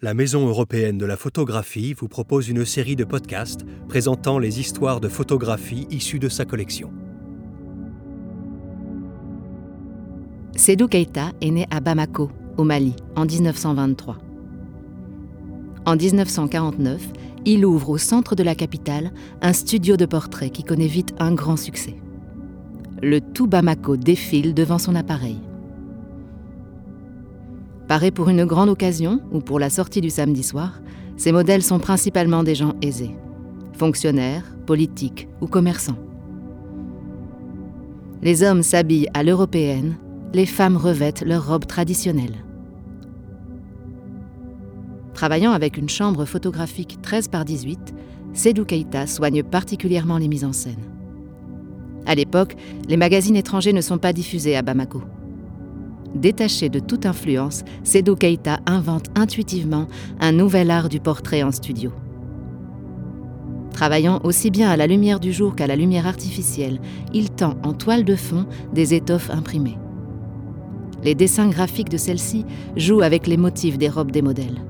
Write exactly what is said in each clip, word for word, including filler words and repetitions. La Maison européenne de la photographie vous propose une série de podcasts présentant les histoires de photographies issues de sa collection. Seydou Keïta est né à Bamako, au Mali, en dix-neuf cent vingt-trois. En dix-neuf cent quarante-neuf, il ouvre au centre de la capitale un studio de portrait qui connaît vite un grand succès. Le tout Bamako défile devant son appareil. Parés pour une grande occasion ou pour la sortie du samedi soir, ces modèles sont principalement des gens aisés, fonctionnaires, politiques ou commerçants. Les hommes s'habillent à l'européenne, les femmes revêtent leurs robes traditionnelles. Travaillant avec une chambre photographique treize par dix-huit, Seydou Keïta soigne particulièrement les mises en scène. À l'époque, les magazines étrangers ne sont pas diffusés à Bamako. Détaché de toute influence, Seydou Keïta invente intuitivement un nouvel art du portrait en studio. Travaillant aussi bien à la lumière du jour qu'à la lumière artificielle, il tend en toile de fond des étoffes imprimées. Les dessins graphiques de celles-ci jouent avec les motifs des robes des modèles.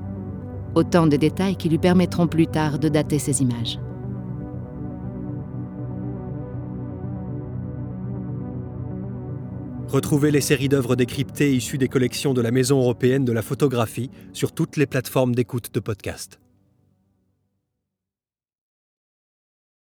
Autant de détails qui lui permettront plus tard de dater ses images. Retrouvez les séries d'œuvres décryptées issues des collections de la Maison européenne de la photographie sur toutes les plateformes d'écoute de podcasts.